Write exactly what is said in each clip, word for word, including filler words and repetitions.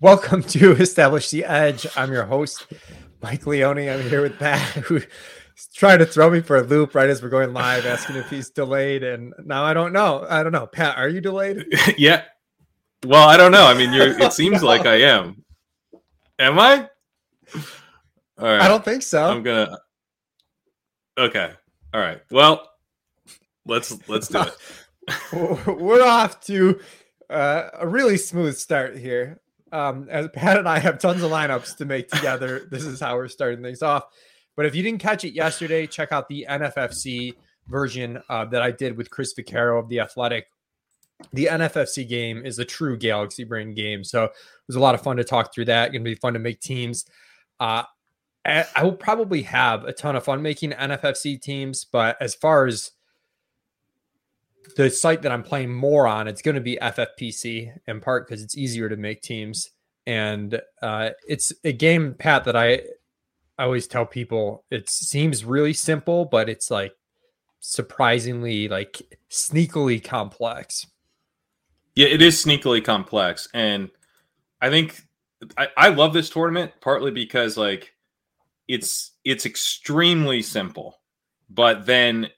Welcome to Establish the Edge. I'm your host, Mike Leone. I'm here with Pat, who's trying to throw me for a loop right as we're going live, asking if he's delayed. And now I don't know. I don't know. Pat, are you delayed? Yeah. Well, I don't know. I mean, you're, it seems no. like I am. Am I? All right. I don't think so. I'm going to. Okay. All right. Well, let's let's do it. We're off to uh, a really smooth start here. Um, as Pat and I have tons of lineups to make together, this is how we're starting things off. But if you didn't catch it yesterday, check out the N F F C version uh, that I did with Chris Vaccaro of The Athletic. The N F F C game is a true Galaxy Brain game. So it was a lot of fun to talk through that. It's going to be fun to make teams. Uh, I will probably have a ton of fun making N F F C teams, but as far as the site that I'm playing more on, it's going to be F F P C, in part because it's easier to make teams. And uh, it's a game, Pat, that I, I always tell people it seems really simple, but it's like surprisingly, like sneakily complex. Yeah, it is sneakily complex. And I think I, I love this tournament partly because like it's, it's extremely simple, but then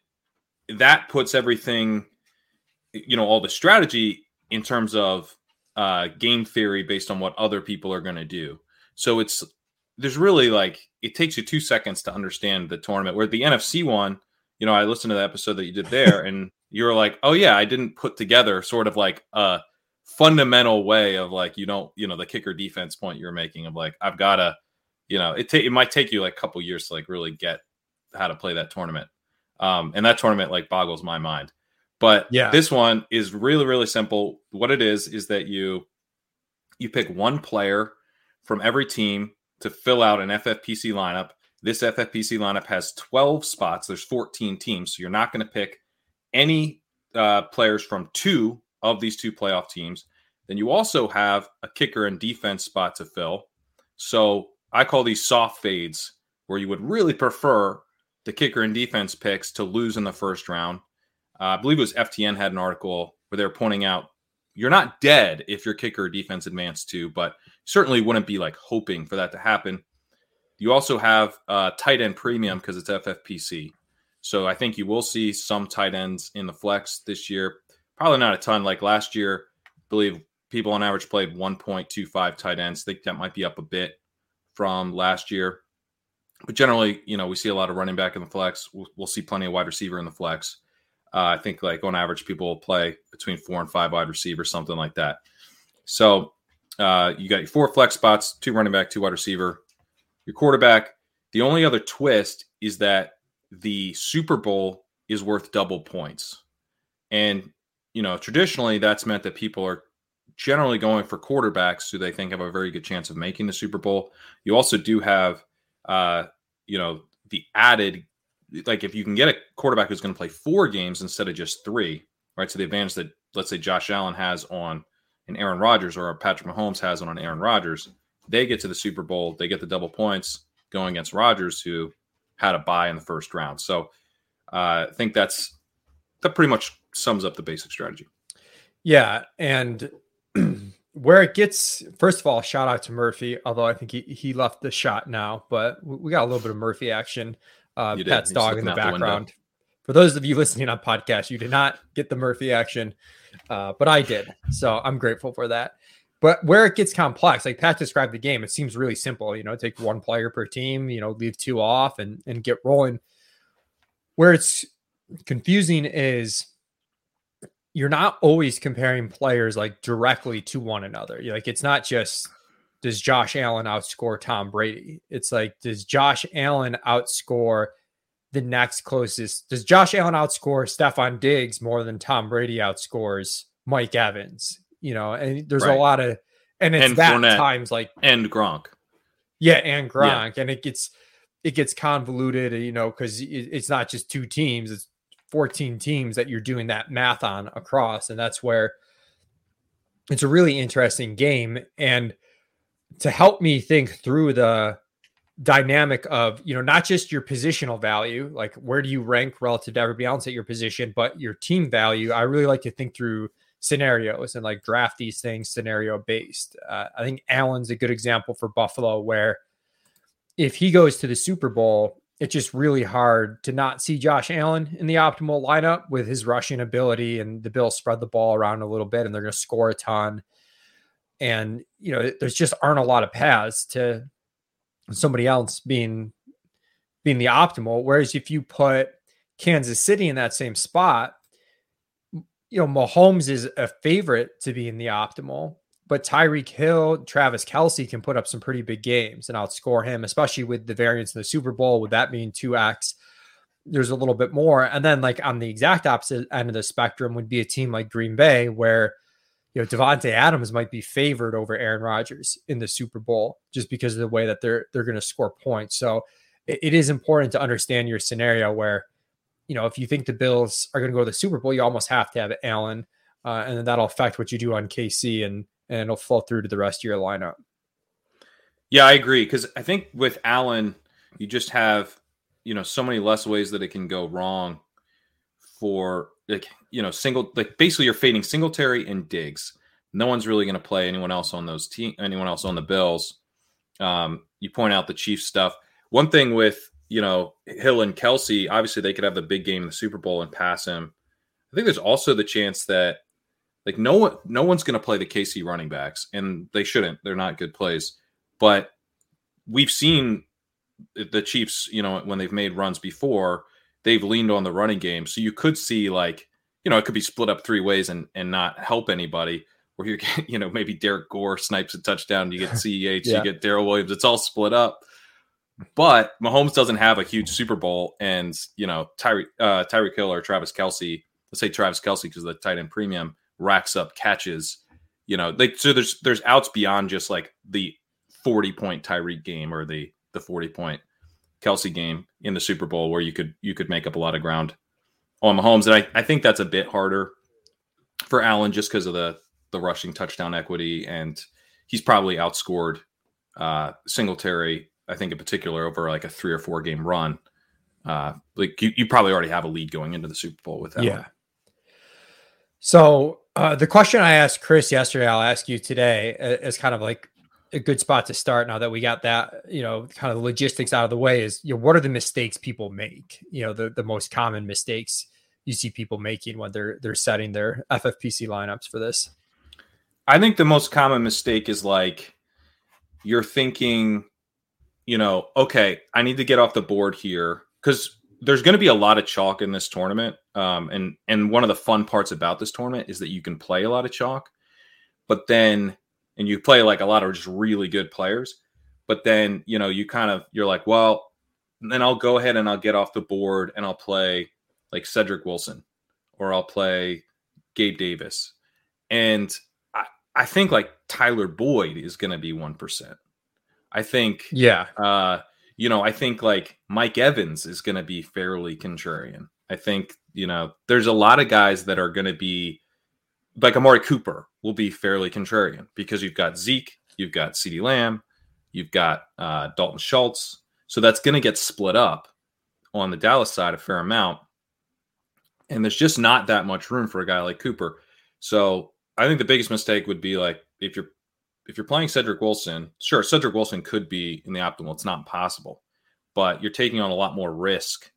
that puts everything, you know, all the strategy in terms of uh, game theory based on what other people are going to do. So it's, there's really like, it takes you two seconds to understand the tournament, where the N F C one, you know, I listened to the episode that you did there and you were like, oh yeah, I didn't put together sort of like a fundamental way of like, you don't, you know, the kicker defense point you're making of like, I've got to, you know, it, ta- it might take you like a couple years to like really get how to play that tournament. Um, and that tournament like boggles my mind. But yeah, this one is really, really simple. What it is, is that you you pick one player from every team to fill out an F F P C lineup. This F F P C lineup has twelve spots. There's fourteen teams. So you're not going to pick any uh, players from two of these two playoff teams. Then you also have a kicker and defense spot to fill. So I call these soft fades, where you would really prefer the kicker and defense picks to lose in the first round. Uh, I believe it was F T N had an article where they're pointing out you're not dead if your kicker or defense advanced to, but certainly wouldn't be like hoping for that to happen. You also have uh, tight end premium because it's F F P C. So I think you will see some tight ends in the flex this year. Probably not a ton. Like last year, I believe people on average played one point two five tight ends. I think that might be up a bit from last year. But generally, you know, we see a lot of running back in the flex. We'll, we'll see plenty of wide receiver in the flex. Uh, I think, like, on average, people will play between four and five wide receivers, something like that. So uh, you got your four flex spots, two running back, two wide receiver, your quarterback. The only other twist is that the Super Bowl is worth double points. And, you know, traditionally that's meant that people are generally going for quarterbacks who they think have a very good chance of making the Super Bowl. You also do have – Uh, you know, the added, like if you can get a quarterback who's going to play four games instead of just three, right? So the advantage that, let's say, Josh Allen has on an Aaron Rodgers or Patrick Mahomes has on an Aaron Rodgers, they get to the Super Bowl, they get the double points going against Rodgers, who had a bye in the first round. So uh, I think that's, that pretty much sums up the basic strategy. Yeah. And where it gets, first of all, shout out to Murphy, although I think he, he left the shot now, but we got a little bit of Murphy action. Uh, Pat's dog in the background. The For those of you listening on podcast, you did not get the Murphy action, uh, but I did. So I'm grateful for that. But where it gets complex, like Pat described the game, it seems really simple. You know, take one player per team, you know, leave two off and, and get rolling. Where it's confusing is, you're not always comparing players like directly to one another. You're like, it's not just, does Josh Allen outscore Tom Brady? It's like, does Josh Allen outscore the next closest? Does Josh Allen outscore Stefan Diggs more than Tom Brady outscores Mike Evans? You know, and there's right. a lot of, and it's and that Fournette. times like, and Gronk. Yeah. And Gronk. Yeah. And it gets, it gets convoluted, you know, cause it's not just two teams. It's fourteen teams that you're doing that math on across. And that's where it's a really interesting game. And to help me think through the dynamic of, you know, not just your positional value, like where do you rank relative to everybody else at your position, but your team value, I really like to think through scenarios and like draft these things scenario based. Uh, I think Allen's a good example for Buffalo, where if he goes to the Super Bowl, it's just really hard to not see Josh Allen in the optimal lineup with his rushing ability, and the Bills spread the ball around a little bit and they're going to score a ton. And, you know, there's just aren't a lot of paths to somebody else being, being the optimal. Whereas if you put Kansas City in that same spot, you know, Mahomes is a favorite to be in the optimal, but Tyreek Hill, Travis Kelce can put up some pretty big games and outscore him, especially with the variance in the Super Bowl, with that being two X. There's a little bit more. And then like on the exact opposite end of the spectrum would be a team like Green Bay, where, you know, Davante Adams might be favored over Aaron Rodgers in the Super Bowl just because of the way that they're, they're going to score points. So it, it is important to understand your scenario where, you know, if you think the Bills are going to go to the Super Bowl, you almost have to have Allen, uh, and then that'll affect what you do on K C and, and it'll flow through to the rest of your lineup. Yeah, I agree. Cause I think with Allen, you just have, you know, so many less ways that it can go wrong for like, you know, single, like basically you're fading Singletary and Diggs. No one's really going to play anyone else on those team, anyone else on the Bills. Um, you point out the Chiefs stuff. One thing with, you know, Hill and Kelce, obviously they could have the big game in the Super Bowl and pass him. I think there's also the chance that, like, no one, no one's going to play the K C running backs, and they shouldn't. They're not good plays. But we've seen the Chiefs, you know, when they've made runs before, they've leaned on the running game. So you could see, like, you know, it could be split up three ways and, and not help anybody. Where you get, you know, maybe Derek Gore snipes a touchdown, you get C E H, yeah. You get Darryl Williams. It's all split up. But Mahomes doesn't have a huge Super Bowl, and, you know, Tyreek uh, Tyreek Hill or Travis Kelce. Let's say Travis Kelce because the tight end premium. Racks up catches, you know, like, so there's, there's outs beyond just like the forty point Tyreek game or the, the forty point Kelce game in the Super Bowl where you could, you could make up a lot of ground on Mahomes. And I, I think that's a bit harder for Allen just because of the, the rushing touchdown equity. And he's probably outscored uh Singletary, I think in particular, over like a three or four game run. Uh, like you, you probably already have a lead going into the Super Bowl with that. Yeah. One. So, Uh, the question I asked Chris yesterday, I'll ask you today, is kind of like a good spot to start now that we got that, you know, kind of logistics out of the way is, you know, what are the mistakes people make? You know, the, the most common mistakes you see people making when they're, they're setting their F F P C lineups for this. I think the most common mistake is like, you're thinking, you know, okay, I need to get off the board here because there's going to be a lot of chalk in this tournament. Um, and, and one of the fun parts about this tournament is that you can play a lot of chalk, but then, and you play like a lot of just really good players, but then, you know, you kind of, you're like, well, then I'll go ahead and I'll get off the board and I'll play like Cedric Wilson, or I'll play Gabe Davis. And I, I think like Tyler Boyd is going to be one percent. I think, yeah. Uh, You know, I think like Mike Evans is going to be fairly contrarian. I think, you know, there's a lot of guys that are going to be like Amari Cooper will be fairly contrarian because you've got Zeke, you've got CeeDee Lamb, you've got uh, Dalton Schultz. So that's going to get split up on the Dallas side a fair amount. And there's just not that much room for a guy like Cooper. So I think the biggest mistake would be like if you're If you're playing Cedric Wilson, sure, Cedric Wilson could be in the optimal. It's not impossible, but you're taking on a lot more risk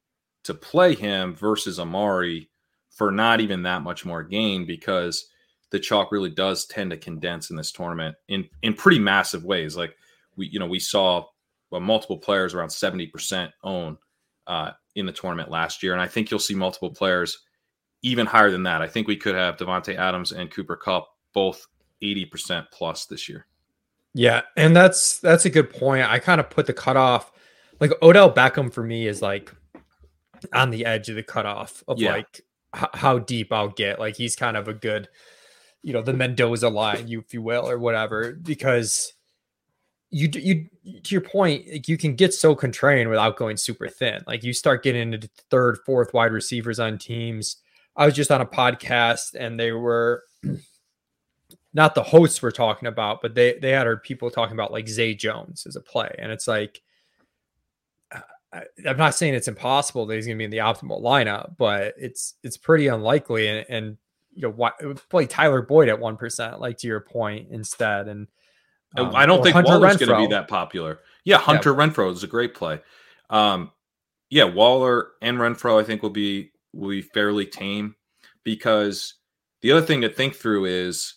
to play him versus Amari for not even that much more gain because the chalk really does tend to condense in this tournament in, in pretty massive ways. Like we, you know, we saw well, multiple players around seventy percent own uh, in the tournament last year. And I think you'll see multiple players even higher than that. I think we could have Davante Adams and Cooper Kupp both eighty percent plus this year. Yeah. And that's, that's a good point. I kind of put the cutoff, like Odell Beckham for me is like on the edge of the cutoff of yeah. like h- how deep I'll get. Like he's kind of a good, you know, the Mendoza line, you, if you will, or whatever, because you, you, to your point, like you can get so contrarian without going super thin. Like you start getting into third, fourth wide receivers on teams. I was just on a podcast and they were, not the hosts we're talking about, but they, they had heard people talking about like Zay Jones as a play. And it's like, I, I'm not saying it's impossible that he's going to be in the optimal lineup, but it's, it's pretty unlikely. And, and you know, why, play Tyler Boyd at one percent, like to your point, instead. And um, I don't think Hunter Waller's going to be that popular. Yeah, Hunter yeah. Renfrow is a great play. Um, yeah, Waller and Renfrow, I think, will be will be fairly tame, because the other thing to think through is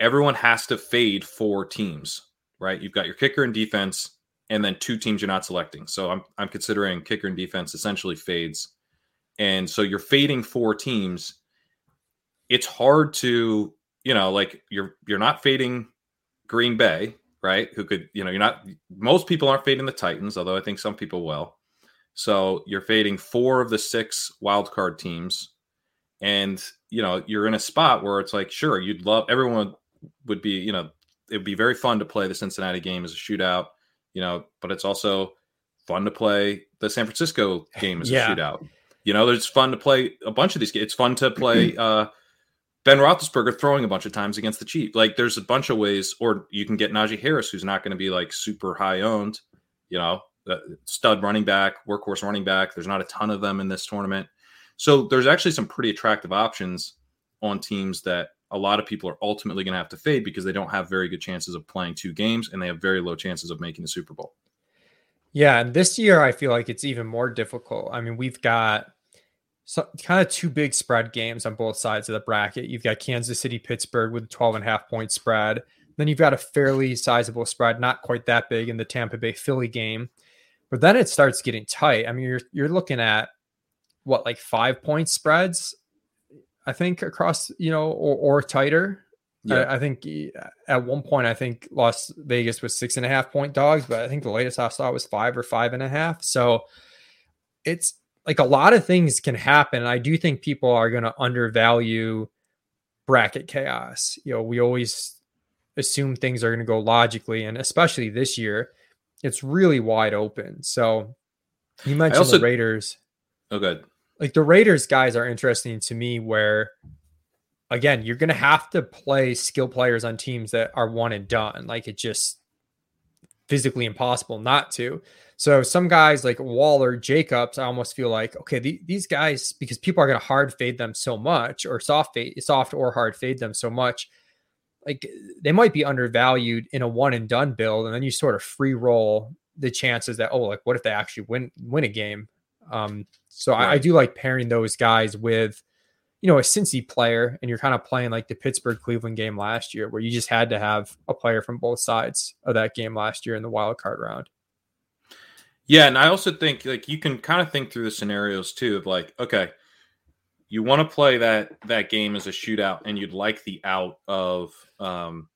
everyone has to fade four teams, right? You've got your kicker and defense, and then two teams you're not selecting. So I'm I'm considering kicker and defense essentially fades. And so you're fading four teams. It's hard to, you know, like you're you're not fading Green Bay, right? Who could, you know, you're not, most people aren't fading the Titans, although I think some people will. So you're fading four of the six wildcard teams. And, you know, you're in a spot where it's like, sure, you'd love, everyone would be, you know, it'd be very fun to play the Cincinnati game as a shootout, you know, but it's also fun to play the San Francisco game as yeah. a shootout. You know, it's fun to play a bunch of these games. It's fun to play uh, Ben Roethlisberger throwing a bunch of times against the Chiefs. Like, there's a bunch of ways, or you can get Najee Harris, who's not going to be like super high owned, you know, stud running back, workhorse running back. There's not a ton of them in this tournament. So there's actually some pretty attractive options on teams that a lot of people are ultimately going to have to fade because they don't have very good chances of playing two games, and they have very low chances of making the Super Bowl. Yeah, and this year I feel like it's even more difficult. I mean, we've got so, kind of two big spread games on both sides of the bracket. You've got Kansas City, Pittsburgh with a twelve and a half point spread. Then you've got a fairly sizable spread, not quite that big, in the Tampa Bay Philly game. But then it starts getting tight. I mean, you're you're looking at what, like five point spreads, I think, across, you know, or, or tighter. Yeah. I, I think at one point, I think Las Vegas was six and a half point dogs, but I think the latest I saw was five or five and a half. So it's like a lot of things can happen. I do think people are going to undervalue bracket chaos. You know, we always assume things are going to go logically, and especially this year, it's really wide open. So you mentioned also, the Raiders. Oh, good. Like the Raiders guys are interesting to me, where again, you're going to have to play skill players on teams that are one and done. Like, it's just physically impossible not to. So some guys like Waller, Jacobs, I almost feel like, okay, the, these guys, because people are going to hard fade them so much, or soft fade, soft or hard fade them so much, like they might be undervalued in a one and done build. And then you sort of free roll the chances that, oh, like what if they actually win, win a game? Um, so right. I, I do like pairing those guys with, you know, a Cincy player, and you're kind of playing like the Pittsburgh Cleveland game last year, where you just had to have a player from both sides of that game last year in the wild card round. Yeah. And I also think like you can kind of think through the scenarios too, of like, okay, you want to play that, that game as a shootout, and you'd like the out of, um,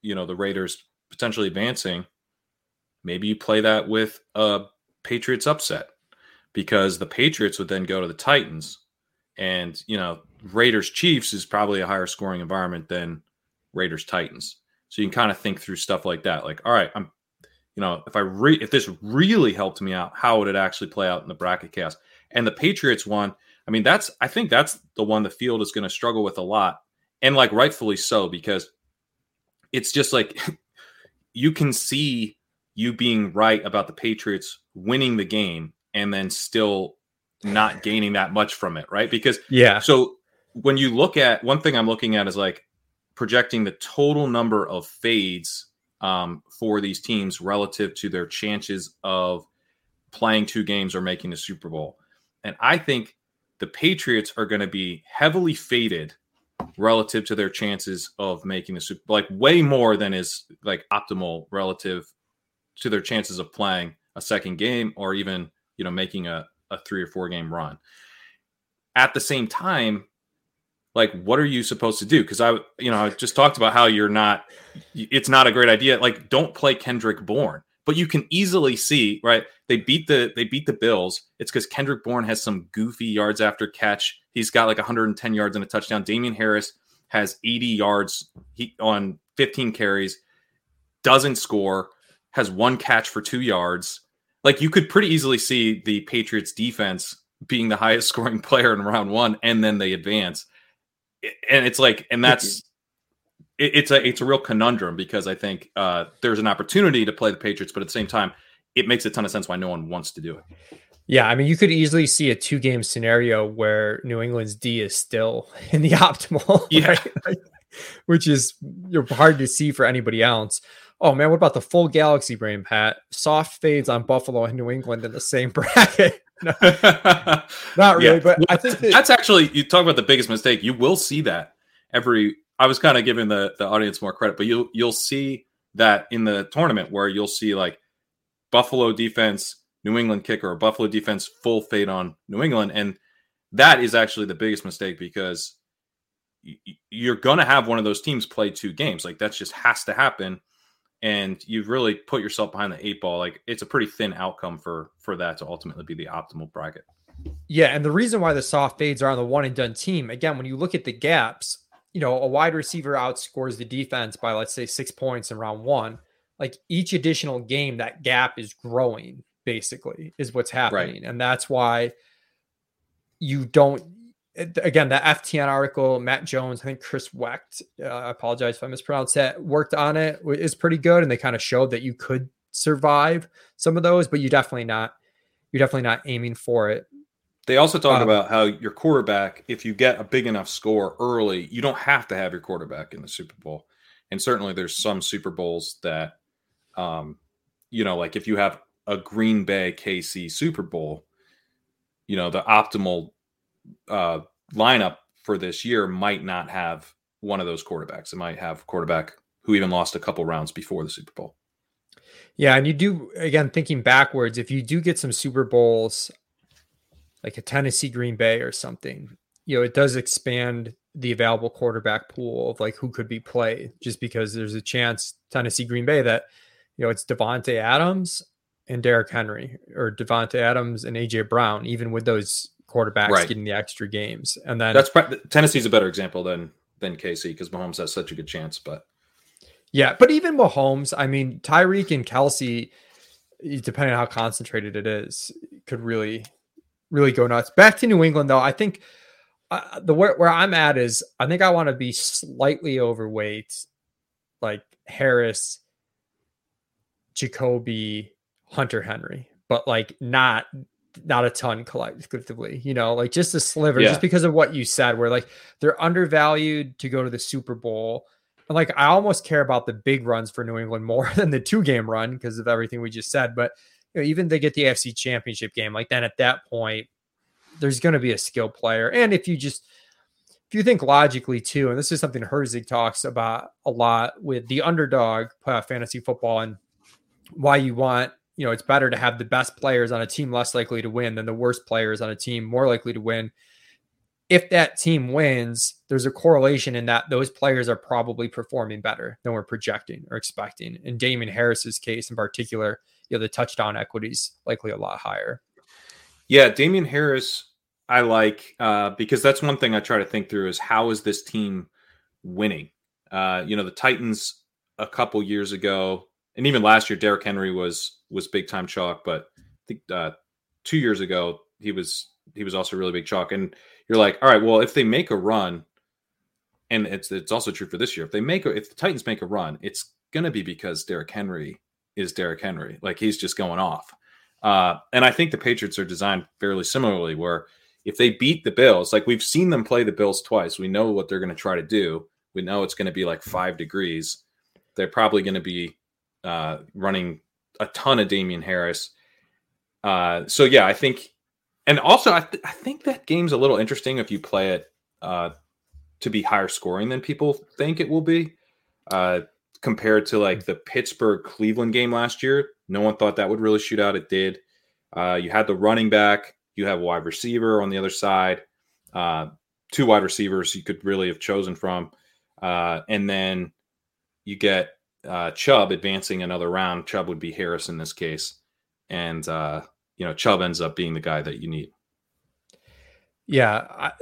you know, the Raiders potentially advancing. Maybe you play that with a Patriots upset, because the Patriots would then go to the Titans. And, you know, Raiders Chiefs is probably a higher scoring environment than Raiders Titans. So you can kind of think through stuff like that. Like, all right, I'm, you know, if I re- if this really helped me out, how would it actually play out in the bracket cast? And the Patriots one, I mean, that's, I think that's the one the field is going to struggle with a lot. And like rightfully so, because it's just like you can see you being right about the Patriots winning the game and then still not gaining that much from it, right? Because yeah. So when you look at, one thing I'm looking at is like projecting the total number of fades um, for these teams relative to their chances of playing two games or making the Super Bowl. And I think the Patriots are going to be heavily faded relative to their chances of making the Super Bowl, like way more than is like optimal relative to their chances of playing a second game, or even, you know, making a, a three or four game run. At the same time, like, what are you supposed to do? Because I, you know, I just talked about how you're not, it's not a great idea. Like, don't play Kendrick Bourne, but you can easily see, right? They beat the, they beat the Bills. It's because Kendrick Bourne has some goofy yards after catch. He's got like one hundred ten yards and a touchdown. Damian Harris has eighty yards he, on fifteen carries, doesn't score, has one catch for two yards. Like, you could pretty easily see the Patriots defense being the highest scoring player in round one, and then they advance. And it's like, and that's, it, it's a, it's a real conundrum, because I think uh, there's an opportunity to play the Patriots, but at the same time, it makes a ton of sense why no one wants to do it. Yeah, I mean, you could easily see a two-game scenario where New England's D is still in the optimal, yeah. Right? Which is hard to see for anybody else. Oh, man, what about the full galaxy brain, Pat? Soft fades on Buffalo and New England in the same bracket. No, not really, yeah. But I think that- that's actually, you talk about the biggest mistake. You will see that every, I was kind of giving the, the audience more credit, but you'll, you'll see that in the tournament where you'll see like Buffalo defense, New England kicker, or Buffalo defense, full fade on New England. And that is actually the biggest mistake because y- you're going to have one of those teams play two games. Like that's just has to happen. And you've really put yourself behind the eight ball. Like it's a pretty thin outcome for, for that to ultimately be the optimal bracket. Yeah. And the reason why the soft fades are on the one and done team, again, when you look at the gaps, you know, a wide receiver outscores the defense by, let's say, six points in round one. Like each additional game, that gap is growing, basically, is what's happening. Right. And that's why you don't, again, the F T N article, Matt Jones, I think Chris Wecht, uh, I apologize if I mispronounced that, worked on it, is pretty good. And they kind of showed that you could survive some of those, but you definitely not, you're definitely not aiming for it. They also talk um, about how your quarterback, if you get a big enough score early, you don't have to have your quarterback in the Super Bowl. And certainly there's some Super Bowls that, um, you know, like if you have a Green Bay K C Super Bowl, you know, the optimal uh, lineup for this year might not have one of those quarterbacks. It might have a quarterback who even lost a couple rounds before the Super Bowl. Yeah. And you do, again, thinking backwards, if you do get some Super Bowls, like a Tennessee Green Bay or something, you know, it does expand the available quarterback pool of like who could be played, just because there's a chance Tennessee Green Bay that, you know, it's Davante Adams and Derrick Henry or Davante Adams and A J Brown, even with those quarterbacks right. getting the extra games. And then that's Tennessee's a better example than, than K C because Mahomes has such a good chance, but yeah, but even Mahomes, I mean, Tyreek and Kelce, depending on how concentrated it is, could really, really go nuts. Back to New England, though, I think uh, the where, where I'm at is I think I want to be slightly overweight, like Harris, Jacoby, Hunter Henry, but like not not a ton collectively. You know, like just a sliver, yeah. Just because of what you said, where like they're undervalued to go to the Super Bowl, and like I almost care about the big runs for New England more than the two game run because of everything we just said, but. You know, even if they get the A F C championship game, like then at that point, there's going to be a skill player. And if you just, if you think logically too, and this is something Herzig talks about a lot with the underdog playoff fantasy football and why you want, you know, it's better to have the best players on a team less likely to win than the worst players on a team more likely to win. If that team wins, there's a correlation in that those players are probably performing better than we're projecting or expecting. In Damian Harris's case in particular, you know, the touchdown equity's likely a lot higher. Yeah, Damian Harris, I like, uh, because that's one thing I try to think through is how is this team winning? Uh, you know, the Titans a couple years ago, and even last year, Derrick Henry was was big-time chalk, but I think uh, two years ago, he was he was also really big chalk. And you're like, all right, well, if they make a run, and it's it's also true for this year, if they make a, if the Titans make a run, it's going to be because Derrick Henry is Derrick Henry. Like he's just going off. Uh, and I think the Patriots are designed fairly similarly where if they beat the Bills, like we've seen them play the Bills twice, we know what they're going to try to do. We know it's going to be like five degrees. They're probably going to be uh, running a ton of Damian Harris. Uh, so yeah, I think, and also I, th- I think that game's a little interesting if you play it uh, to be higher scoring than people think it will be. Uh, compared to like the Pittsburgh Cleveland game last year. No one thought that would really shoot out. It did. Uh, you had the running back, you have a wide receiver on the other side, uh, two wide receivers you could really have chosen from. Uh, and then you get uh, Chubb advancing another round. Chubb would be Harris in this case. And, uh, you know, Chubb ends up being the guy that you need. Yeah. I-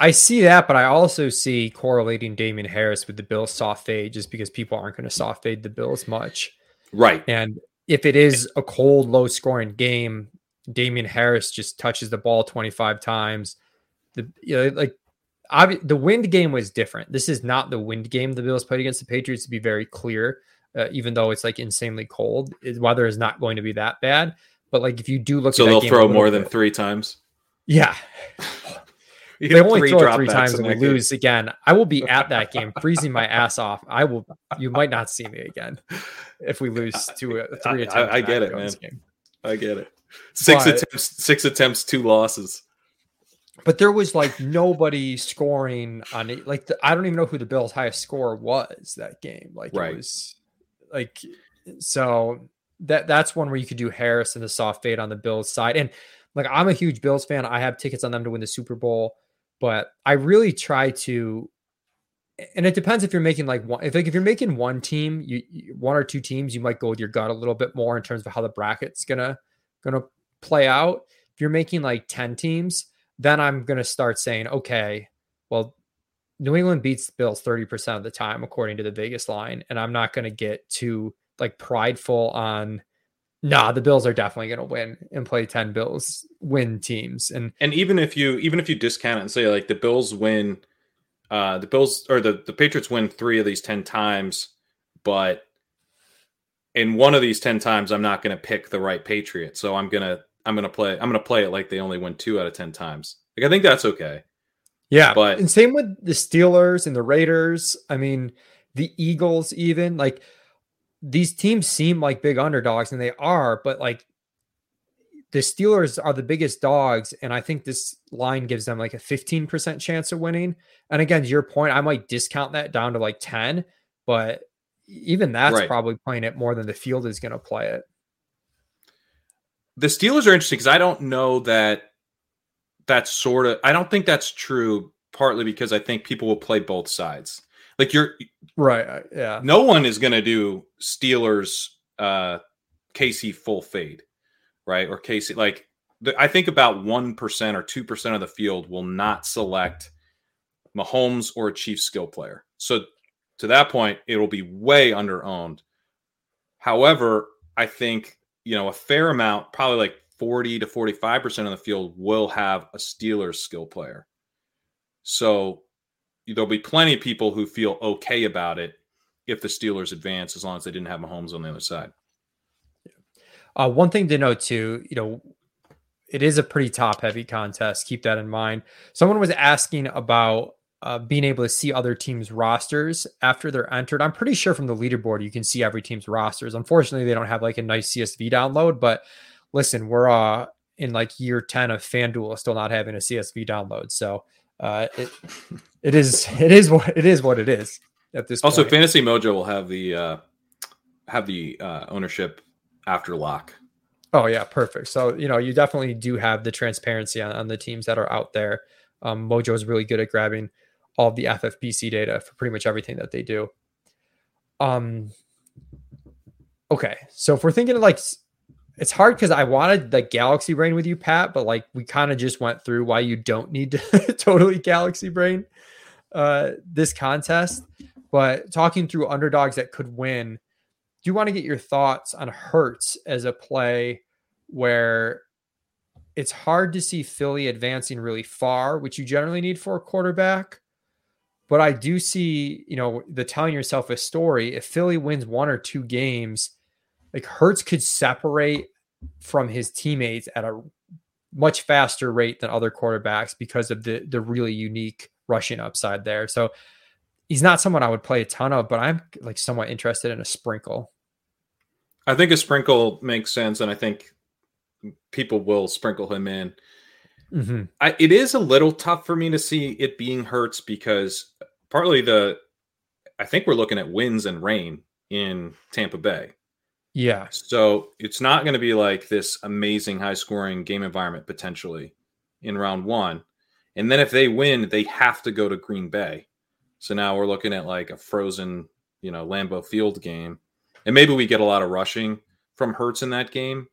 I see that, but I also see correlating Damian Harris with the Bills soft fade just because people aren't going to soft fade the Bills much. Right. And if it is a cold, low scoring game, Damian Harris just touches the ball twenty-five times. The you know, like obvi- the wind game was different. This is not the wind game the Bills played against the Patriots, to be very clear, uh, even though it's like insanely cold. Weather is not going to be that bad. But like if you do look, so at that they'll game throw more bit, than three times. Yeah, they only three throw it three times and we lose game. Again. I will be at that game, freezing my ass off. I will. You might not see me again if we lose to a three attempts. I, I, I get it, man. Game. I get it. Six but, attempts, six attempts, two losses. But there was like nobody scoring on it. Like the, I don't even know who the Bills' highest score was that game. Like right. It was like so that that's one where you could do Harris and the soft fade on the Bills' side. And like I'm a huge Bills fan. I have tickets on them to win the Super Bowl, but I really try to. And it depends if you're making like one. If like if you're making one team, you, you one or two teams, you might go with your gut a little bit more in terms of how the bracket's gonna gonna play out. If you're making like ten teams. Then I'm going to start saying, okay, well, New England beats the Bills thirty percent of the time, according to the Vegas line. And I'm not going to get too like prideful on, nah, the Bills are definitely going to win and play ten Bills win teams. And and even if you, even if you discount it and say like the Bills win, uh, the Bills or the, the Patriots win three of these ten times, but in one of these ten times, I'm not going to pick the right Patriot. So I'm going to, I'm gonna play. I'm gonna play it like they only win two out of ten times. Like I think that's okay. Yeah, but and same with the Steelers and the Raiders. I mean, the Eagles. Even like these teams seem like big underdogs, and they are. But like the Steelers are the biggest dogs, and I think this line gives them like a fifteen percent chance of winning. And again, to your point, I might discount that down to like ten, but even that's right. Probably playing it more than the field is going to play it. The Steelers are interesting because I don't know that that's sort of – I don't think that's true partly because I think people will play both sides. Like you're – Right, yeah. No one is going to do Steelers, uh, K C full fade, right? Or K C – like the, I think about one percent or two percent of the field will not select Mahomes or a Chiefs skill player. So to that point, it will be way under-owned. However, I think – you know, a fair amount, probably like forty to forty-five percent of the field will have a Steelers skill player. So there'll be plenty of people who feel okay about it if the Steelers advance, as long as they didn't have Mahomes on the other side. Uh, one thing to note too, you know, it is a pretty top heavy contest. Keep that in mind. Someone was asking about uh, being able to see other teams' rosters after they're entered. I'm pretty sure from the leaderboard, you can see every team's rosters. Unfortunately, they don't have like a nice C S V download, but listen, we're uh, in like year ten of FanDuel still not having a C S V download. So uh, it, it is, it is what it is what it is at this also, point. Also Fantasy Mojo will have the, uh, have the uh, ownership after lock. Oh yeah. Perfect. So, you know, you definitely do have the transparency on, on the teams that are out there. Um, Mojo is really good at grabbing all the F F P C data for pretty much everything that they do. Um, okay. So if we're thinking of like, it's hard because I wanted the galaxy brain with you, Pat, but like we kind of just went through why you don't need to totally galaxy brain uh, this contest, but talking through underdogs that could win, do you want to get your thoughts on Hurts as a play where it's hard to see Philly advancing really far, which you generally need for a quarterback. But I do see, you know, the telling yourself a story. If Philly wins one or two games, like Hurts could separate from his teammates at a much faster rate than other quarterbacks because of the the really unique rushing upside there. So he's not someone I would play a ton of, but I'm like somewhat interested in a sprinkle. I think a sprinkle makes sense, and I think people will sprinkle him in. Mm-hmm. I, it is a little tough for me to see it being Hurts because partly the, I think we're looking at winds and rain in Tampa Bay. Yeah. So it's not going to be like this amazing high scoring game environment potentially in round one. And then if they win, they have to go to Green Bay. So now we're looking at like a frozen, you know, Lambeau Field game. And maybe we get a lot of rushing from Hurts in that game.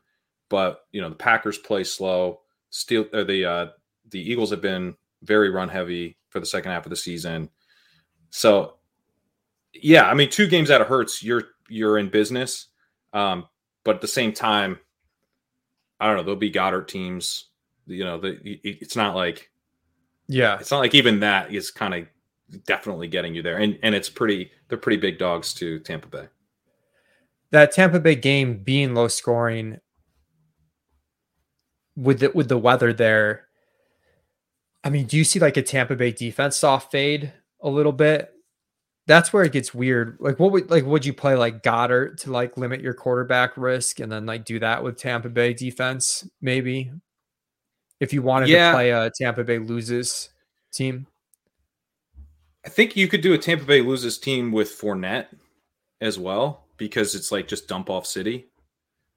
But, you know, the Packers play slow. Steel, or the uh, the Eagles have been very run-heavy for the second half of the season. So, yeah, I mean, two games out of Hurts, you're you're in business. Um, but at the same time, I don't know, there'll be Goddard teams. You know, the, it's not like – yeah, it's not like even that is kind of definitely getting you there. And and it's pretty – they're pretty big dogs to Tampa Bay. That Tampa Bay game being low-scoring – with the, with the weather there, I mean, do you see like a Tampa Bay defense soft fade a little bit? That's where it gets weird. Like what would, like, would you play like Goddard to like limit your quarterback risk and then like do that with Tampa Bay defense? Maybe if you wanted yeah. to play a Tampa Bay loses team. I think you could do a Tampa Bay loses team with Fournette as well, because it's like just dump off city.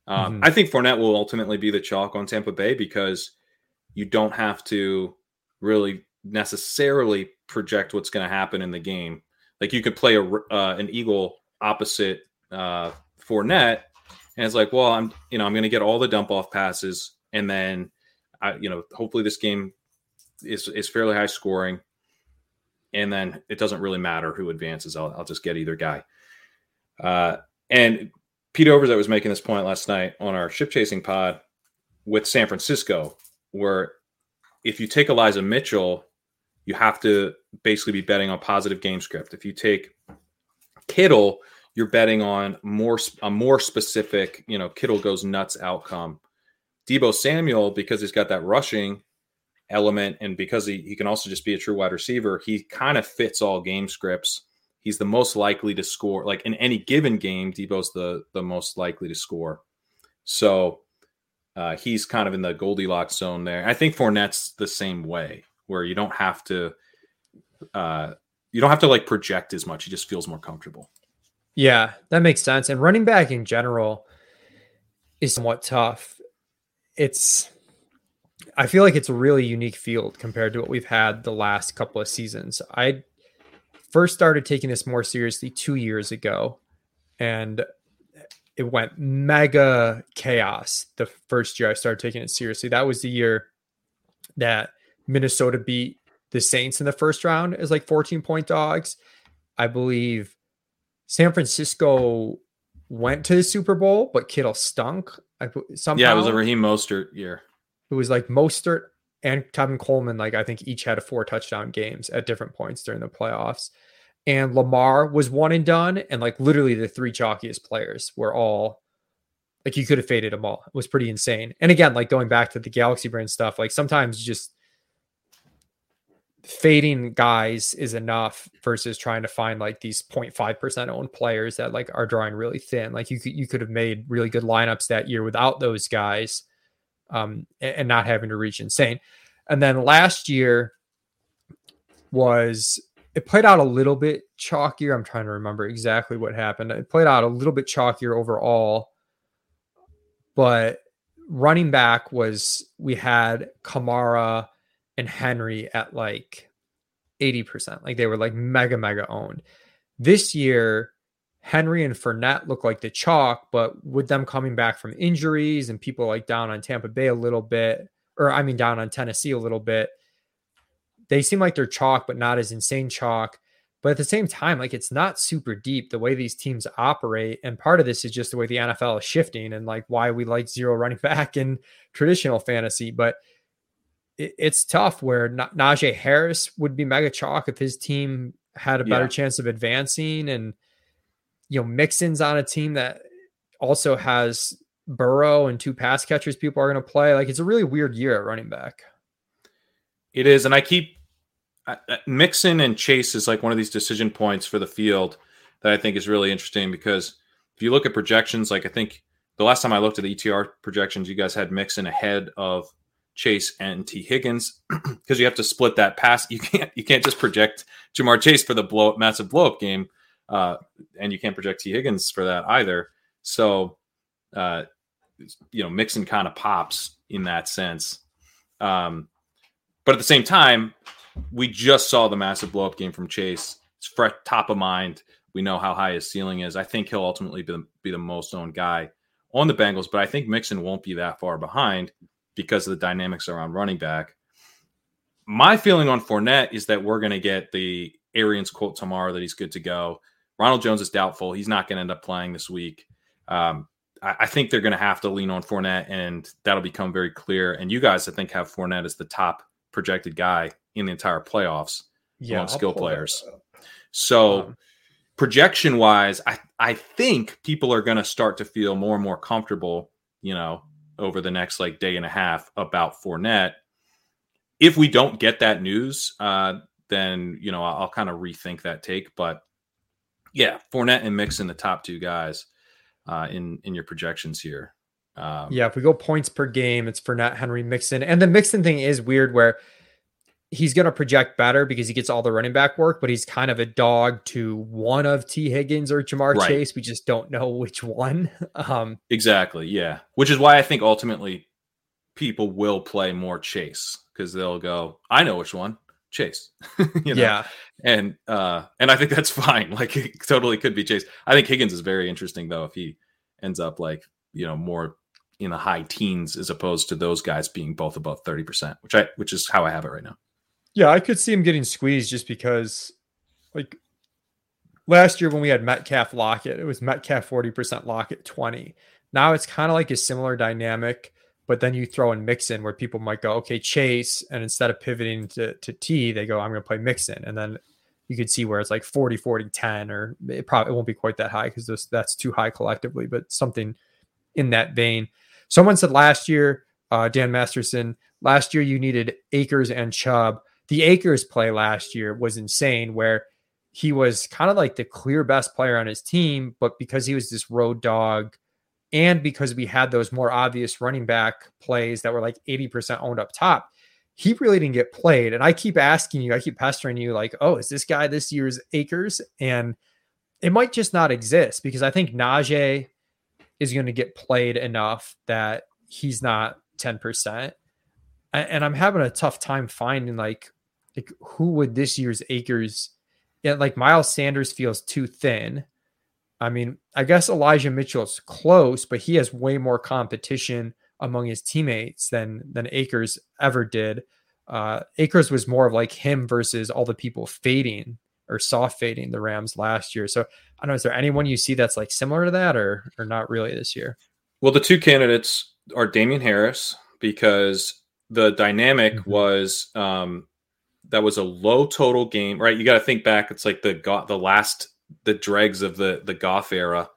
Um, mm-hmm. I think Fournette will ultimately be the chalk on Tampa Bay because you don't have to really necessarily project what's going to happen in the game. Like you could play a uh, an eagle opposite uh, Fournette, and it's like, well, I'm you know I'm going to get all the dump off passes, and then I, you know hopefully this game is is fairly high scoring, and then it doesn't really matter who advances. I'll I'll just get either guy. Uh, and Pete Overzet was making this point last night on our ship chasing pod with San Francisco, where if you take Elijah Mitchell, you have to basically be betting on positive game script. If you take Kittle, you're betting on more a more specific, you know, Kittle goes nuts outcome. Deebo Samuel, because he's got that rushing element and because he, he can also just be a true wide receiver, he kind of fits all game scripts. He's the most likely to score. Like in any given game, Deebo's the, the most likely to score. So uh, he's kind of in the Goldilocks zone there. I think Fournette's the same way, where you don't have to, uh, you don't have to like project as much. He just feels more comfortable. Yeah, that makes sense. And running back in general is somewhat tough. It's, I feel like it's a really unique field compared to what we've had the last couple of seasons. I first started taking this more seriously two years ago, and it went mega chaos the first year I started taking it seriously. That was the year that Minnesota beat the Saints in the first round as like fourteen point dogs. I believe San Francisco went to the Super Bowl, but Kittle stunk. I somehow yeah, it was a Raheem Mostert year. It was like Mostert and Tevin Coleman, like I think each had a four touchdown games at different points during the playoffs. And Lamar was one and done, and like literally the three chalkiest players were all like you could have faded them all. It was pretty insane. And again, like going back to the Galaxy Brain stuff, like sometimes just fading guys is enough versus trying to find like these zero point five percent owned players that like are drawing really thin. Like you could, you could have made really good lineups that year without those guys um, and, and not having to reach insane. And then last year was, it played out a little bit chalkier. I'm trying to remember exactly what happened. It played out a little bit chalkier overall, but running back was, we had Kamara and Henry at like eighty percent. Like they were like mega, mega owned. This year, Henry and Fournette look like the chalk, but with them coming back from injuries and people like down on Tampa Bay a little bit, or I mean down on Tennessee a little bit, they seem like they're chalk, but not as insane chalk. But at the same time, like it's not super deep the way these teams operate. And part of this is just the way the N F L is shifting and like why we like zero running back in traditional fantasy. But it's tough where Najee Harris would be mega chalk if his team had a better yeah. chance of advancing. And, you know, Mixon's on a team that also has Burrow and two pass catchers people are going to play. Like it's a really weird year at running back. It is. And I keep I, Mixon and Chase is like one of these decision points for the field that I think is really interesting, because if you look at projections, like I think the last time I looked at the E T R projections, you guys had Mixon ahead of Chase and T. Higgins, because you have to split that pass. You can't you can't just project Ja'Marr Chase for the blow up, massive blow up game, uh, and you can't project T. Higgins for that either. So, uh, you know, Mixon kind of pops in that sense. Um, but at the same time, we just saw the massive blow up game from Chase. It's fresh, top of mind. We know how high his ceiling is. I think he'll ultimately be the, be the most owned guy on the Bengals, but I think Mixon won't be that far behind, because of the dynamics around running back. My feeling on Fournette is that we're going to get the Arians quote tomorrow that he's good to go. Ronald Jones is doubtful. He's not going to end up playing this week. Um, I, I think they're going to have to lean on Fournette, and that'll become very clear. And you guys, I think, have Fournette as the top projected guy in the entire playoffs yeah, among I'll skill players. So um, projection-wise, I, I think people are going to start to feel more and more comfortable, you know, over the next like day and a half about Fournette. If we don't get that news, uh, then, you know, I'll, I'll kind of rethink that take. But yeah, Fournette and Mixon, the top two guys uh, in, in your projections here. Um, yeah, if we go points per game, it's Fournette, Henry, Mixon. And the Mixon thing is weird where he's going to project better because he gets all the running back work, but he's kind of a dog to one of T. Higgins or Ja'Marr right. Chase. We just don't know which one. Um, exactly. Yeah. Which is why I think ultimately people will play more Chase because they'll go, I know which one, Chase. you know? Yeah. And, uh, and I think that's fine. Like it totally could be Chase. I think Higgins is very interesting though. If he ends up like, you know, more in the high teens as opposed to those guys being both above thirty percent, which I, which is how I have it right now. Yeah, I could see him getting squeezed just because, like, last year when we had Metcalf Lockett, it was Metcalf forty percent, Lockett twenty. Now it's kind of like a similar dynamic, but then you throw in Mixon where people might go, okay, Chase, and instead of pivoting to, to T, they go, I'm going to play Mixon. And then you could see where it's like forty, forty, ten, or it probably it won't be quite that high because that's too high collectively, but something in that vein. Someone said last year, uh, Dan Masterson, last year you needed Akers and Chubb. The Akers play last year was insane where he was kind of like the clear best player on his team, but because he was this road dog and because we had those more obvious running back plays that were like eighty percent owned up top, he really didn't get played. And I keep asking you, I keep pestering you like, oh, is this guy this year's Akers? And it might just not exist because I think Najee is going to get played enough that he's not ten percent. And I'm having a tough time finding like, Like who would this year's Akers? Yeah, like Miles Sanders feels too thin. I mean, I guess Elijah Mitchell's close, but he has way more competition among his teammates than than Akers ever did. Uh, Akers was more of like him versus all the people fading or soft fading the Rams last year. So I don't know, is there anyone you see that's like similar to that, or or not really this year? Well, the two candidates are Damian Harris because the dynamic mm-hmm. was. Um, That was a low total game, right? You got to think back. It's like the the last, the dregs of the the Goff era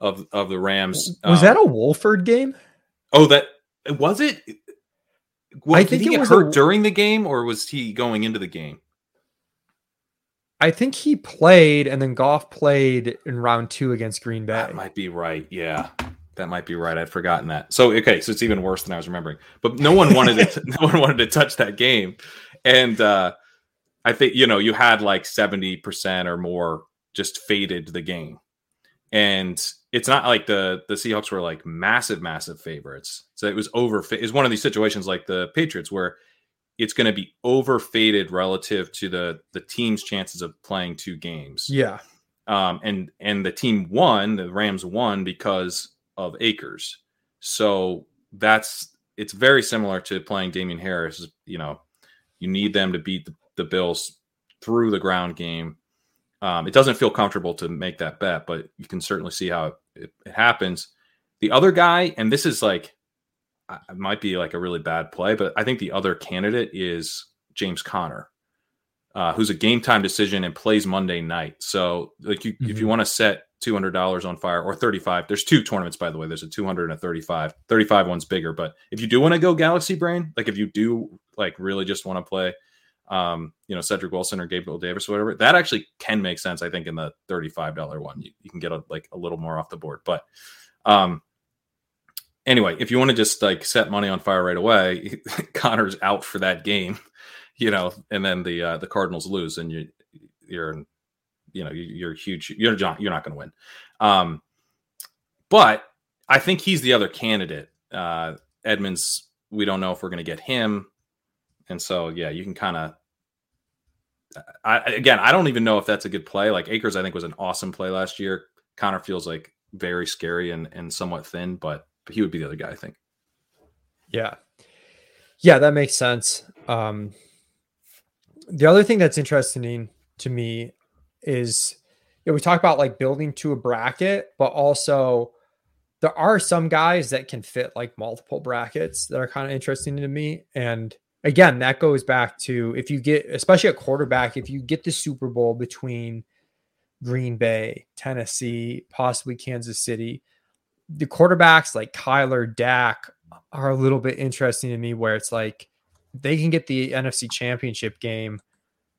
of of the Rams. Was um, that a Wolford game? Oh, that was it. Well, I think did he it get was hurt a, during the game, or was he going into the game? I think he played, and then Goff played in round two against Green Bay. That might be right. Yeah, that might be right. I'd forgotten that. So okay, so it's even worse than I was remembering. But no one wanted it. No one wanted to touch that game. And uh, I think, you know, you had like seventy percent or more just faded the game. And it's not like the, the Seahawks were like massive, massive favorites. So it was over. It's one of these situations like the Patriots where it's going to be over faded relative to the, the team's chances of playing two games. Yeah. Um, and, and the team won, the Rams won because of Akers. So that's, it's very similar to playing Damian Harris, you know. You need them to beat the, the Bills through the ground game. Um, it doesn't feel comfortable to make that bet, but you can certainly see how it, it, it happens. The other guy, and this is like, it might be like a really bad play, but I think the other candidate is James Connor, uh, who's a game time decision and plays Monday night. So like you, mm-hmm. if you want to set two hundred dollars on fire or thirty-five, there's two tournaments, by the way, there's a two hundred and a thirty-five, thirty-five one's bigger. But if you do want to go Galaxy Brain, like if you do like really just want to play, um, you know, Cedric Wilson or Gabriel Davis or whatever, that actually can make sense. I think in the thirty-five dollars one, you, you can get a, like a little more off the board. But um, anyway, if you want to just like set money on fire right away, Connor's out for that game, you know, and then the, uh, the Cardinals lose and you, you're, you know, you're huge, you're John, you're not going to win. Um, but I think he's the other candidate. Uh, Edmonds, we don't know if we're going to get him. And so, yeah, you can kind of, I, again, I don't even know if that's a good play. Like Akers, I think was an awesome play last year. Connor feels like very scary and, and somewhat thin, but, but he would be the other guy, I think. Yeah. Yeah, that makes sense. Um, the other thing that's interesting to me is, you know, we talk about like building to a bracket, but also there are some guys that can fit like multiple brackets that are kind of interesting to me. And again, that goes back to if you get, especially at quarterback, if you get the Super Bowl between Green Bay, Tennessee, possibly Kansas City, the quarterbacks like Kyler, Dak, are a little bit interesting to me, where it's like they can get the N F C Championship game.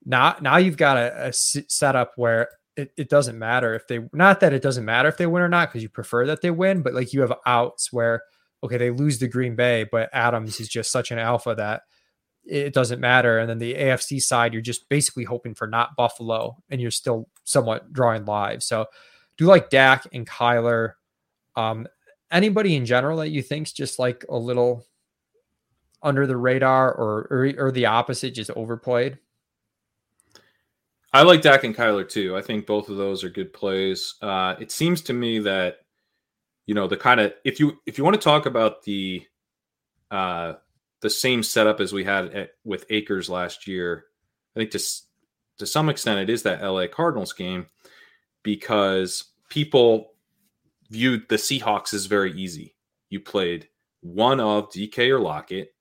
Now, now you've got a, a setup where it, it doesn't matter if they, not that it doesn't matter if they win or not, because you prefer that they win, but like you have outs where, okay, they lose to Green Bay, but Adams is just such an alpha that it doesn't matter. And then the A F C side, you're just basically hoping for not Buffalo, and you're still somewhat drawing lives. So do like Dak and Kyler, um, anybody in general that you think's just like a little under the radar, or, or, or the opposite, just overplayed? I like Dak and Kyler too. I think both of those are good plays. Uh, it seems to me that, you know, the kind of, if you, if you want to talk about the, uh, the same setup as we had at, with Akers last year, I think to, to some extent it is that L A Cardinals game, because people viewed the Seahawks as very easy. You played one of D K or Lockett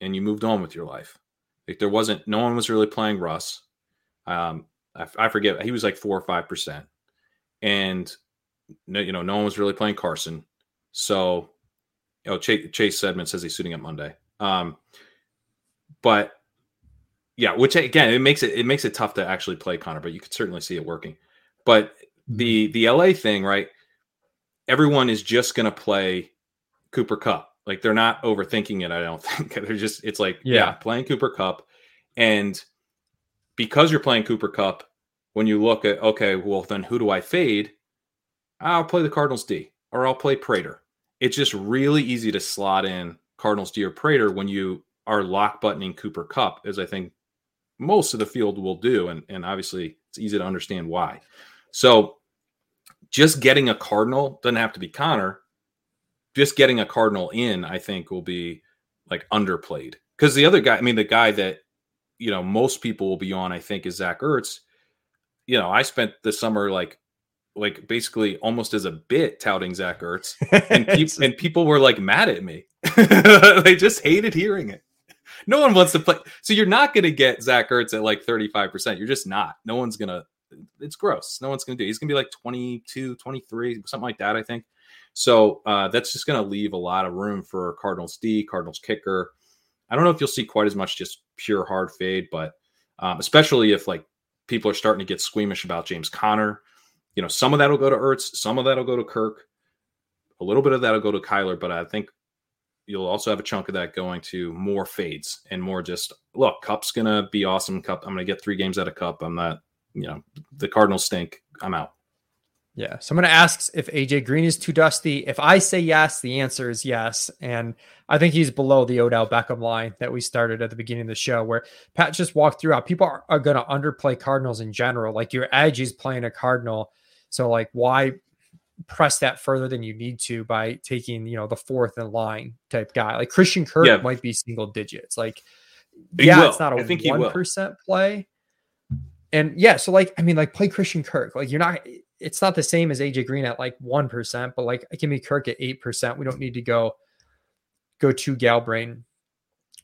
and you moved on with your life. Like there wasn't, no one was really playing Russ. Um, I, I forget. He was like four or five percent, and no, you know, no one was really playing Carson. So, you know, Chase, Chase Edmonds says he's suiting up Monday. Um, but yeah, which again, it makes it, it makes it tough to actually play Connor, but you could certainly see it working. But the, the L A thing, right? Everyone is just going to play Cooper Cup. Like they're not overthinking it. I don't think they're just, it's like, yeah, yeah playing Cooper Cup. And because you're playing Cooper Cup, when you look at, okay, well then who do I fade? I'll play the Cardinals D, or I'll play Prater. It's just really easy to slot in Cardinals D or Prater when you are lock buttoning Cooper Cup, as I think most of the field will do. And, and obviously it's easy to understand why. So just getting a Cardinal doesn't have to be Connor. Just getting a Cardinal in, I think, will be like underplayed, because the other guy, I mean, the guy that, you know, most people will be on, I think, is Zach Ertz. You know, I spent the summer like, like basically almost as a bit touting Zach Ertz, and, pe- and people were like mad at me. They just hated hearing it. No one wants to play. So you're not going to get Zach Ertz at like thirty-five percent. You're just not. No one's going to. It's gross. No one's going to do it. He's going to be like twenty-two, twenty-three, something like that, I think. So uh, that's just going to leave a lot of room for Cardinals D, Cardinals kicker. I don't know if you'll see quite as much just pure hard fade, but um, especially if like people are starting to get squeamish about James Connor, you know, some of that will go to Ertz. Some of that will go to Kirk. A little bit of that will go to Kyler, but I think you'll also have a chunk of that going to more fades and more just, look, Cup's going to be awesome. Cup, I'm going to get three games out of Cup. I'm not, you know, the Cardinals stink. I'm out. Yeah. Someone asks if A J Green is too dusty. If I say yes, the answer is yes. And I think he's below the Odell Beckham line that we started at the beginning of the show, where Pat just walked through how people are, are going to underplay Cardinals in general. Like your edge is playing a Cardinal. So like, why press that further than you need to by taking, you know, the fourth in line type guy? Like Christian Kirk yeah. might be single digits. Like, he yeah, will. It's not a one percent play. And yeah, so like, I mean, like play Christian Kirk. Like you're not, it's not the same as A J Green at like one percent, but like it can be Kirk at eight percent. We don't need to go, go to Galbrain.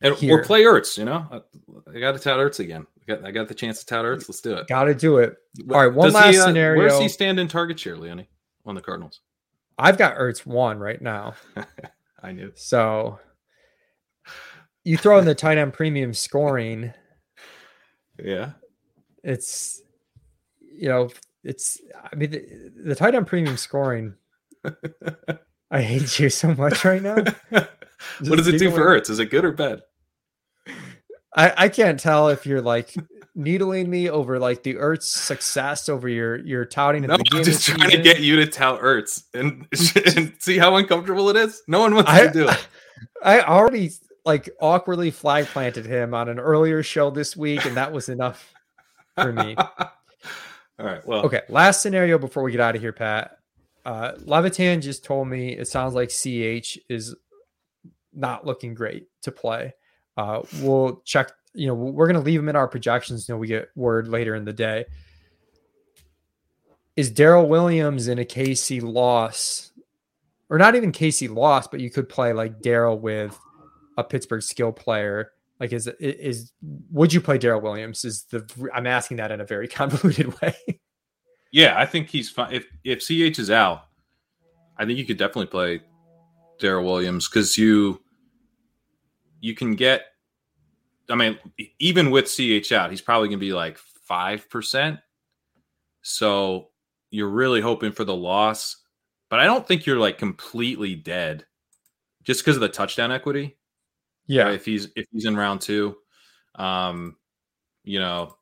And, or play Ertz, you know, I, I got to tout Ertz again. I got, I got the chance to tout Ertz. Let's do it. Got to do it. All right. One does last he, uh, scenario. Where does he stand in target share, Leonie, on the Cardinals? I've got Ertz one right now. I knew. So you throw in the tight end premium scoring. Yeah. It's, you know, it's, I mean, the, the tight end premium scoring. I hate you so much right now. What does it do for Ertz? Is it good or bad? I, I can't tell if you're like needling me over like the Ertz success over your, your touting. No, I'm just trying to get you to tout Ertz and, and see how uncomfortable it is. No one wants I, to do it. I already like awkwardly flag planted him on an earlier show this week, and that was enough for me. All right. Well, okay. Last scenario before we get out of here, Pat. Uh, Levitan just told me it sounds like C H is not looking great to play. Uh, we'll check. You know, we're going to leave him in our projections until we get word later in the day. Is Darryl Williams in a K C loss, or not even K C loss, but you could play like Darryl with a Pittsburgh skill player? Like, is, is, would you play Darryl Williams? Is the, I'm asking that in a very convoluted way. Yeah, I think he's fine. If, if C H is out, I think you could definitely play Darryl Williams, because you, you can get, I mean, even with C H out, he's probably going to be like five percent. So you're really hoping for the loss. But I don't think you're like completely dead just because of the touchdown equity. Yeah. Right? If he's if he's in round two, um, you know,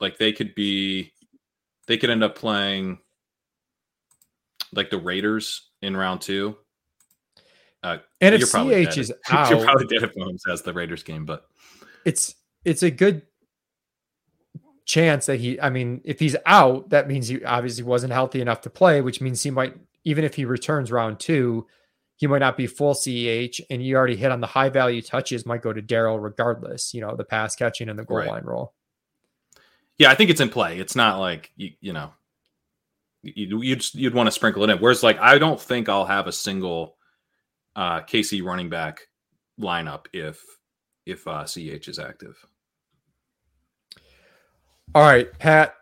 like they could be, they could end up playing like the Raiders in round two. Uh, and if C H is out, you're probably dead if Mahomes has the Raiders game, but it's it's a good chance that he. I mean, if he's out, that means he obviously wasn't healthy enough to play, which means he might, even if he returns round two, he might not be full C E H, and you already hit on the high value touches might go to Darryl regardless. You know, the pass catching and the goal right. line roll. Yeah, I think it's in play. It's not like you, you know, you, you'd you'd want to sprinkle it in. Whereas, like, I don't think I'll have a single Uh, K C running back lineup if if uh, C H is active. All right, Pat,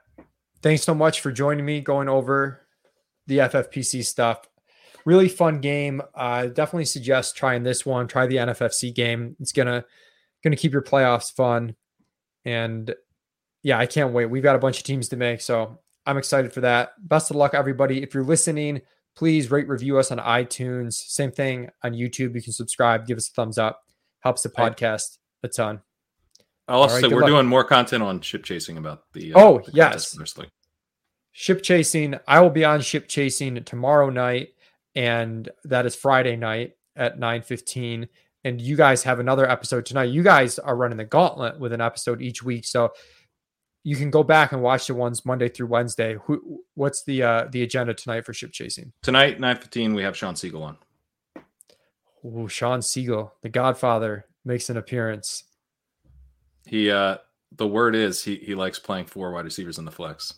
thanks so much for joining me, going over the F F P C stuff. Really fun game. I uh, definitely suggest trying this one. Try the N F F C game. It's gonna gonna keep your playoffs fun. And yeah, I can't wait. We've got a bunch of teams to make, so I'm excited for that. Best of luck, everybody. If you're listening, please rate, review us on iTunes. Same thing on YouTube. You can subscribe, give us a thumbs up. Helps the podcast a ton. Also, right, we're luck. doing more content on ship chasing about the. Uh, oh, the yes. Ship chasing. I will be on ship chasing tomorrow night, and that is Friday night at nine fifteen. And you guys have another episode tonight. You guys are running the gauntlet with an episode each week. So you can go back and watch the ones Monday through Wednesday. Who, what's the uh, the agenda tonight for Ship Chasing? Tonight, nine fifteen, we have Sean Siegel on. Ooh, Sean Siegel, the Godfather, makes an appearance. He, uh, the word is he he likes playing four wide receivers in the flex.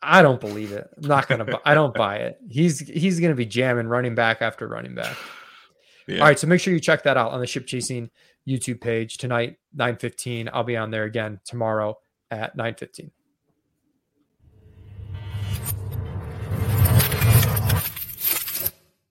I don't believe it. I'm not gonna. bu- I don't buy it. He's he's gonna be jamming running back after running back. Yeah. All right, so make sure you check that out on the Ship Chasing YouTube page tonight, nine fifteen. I'll be on there again tomorrow at nine fifteen.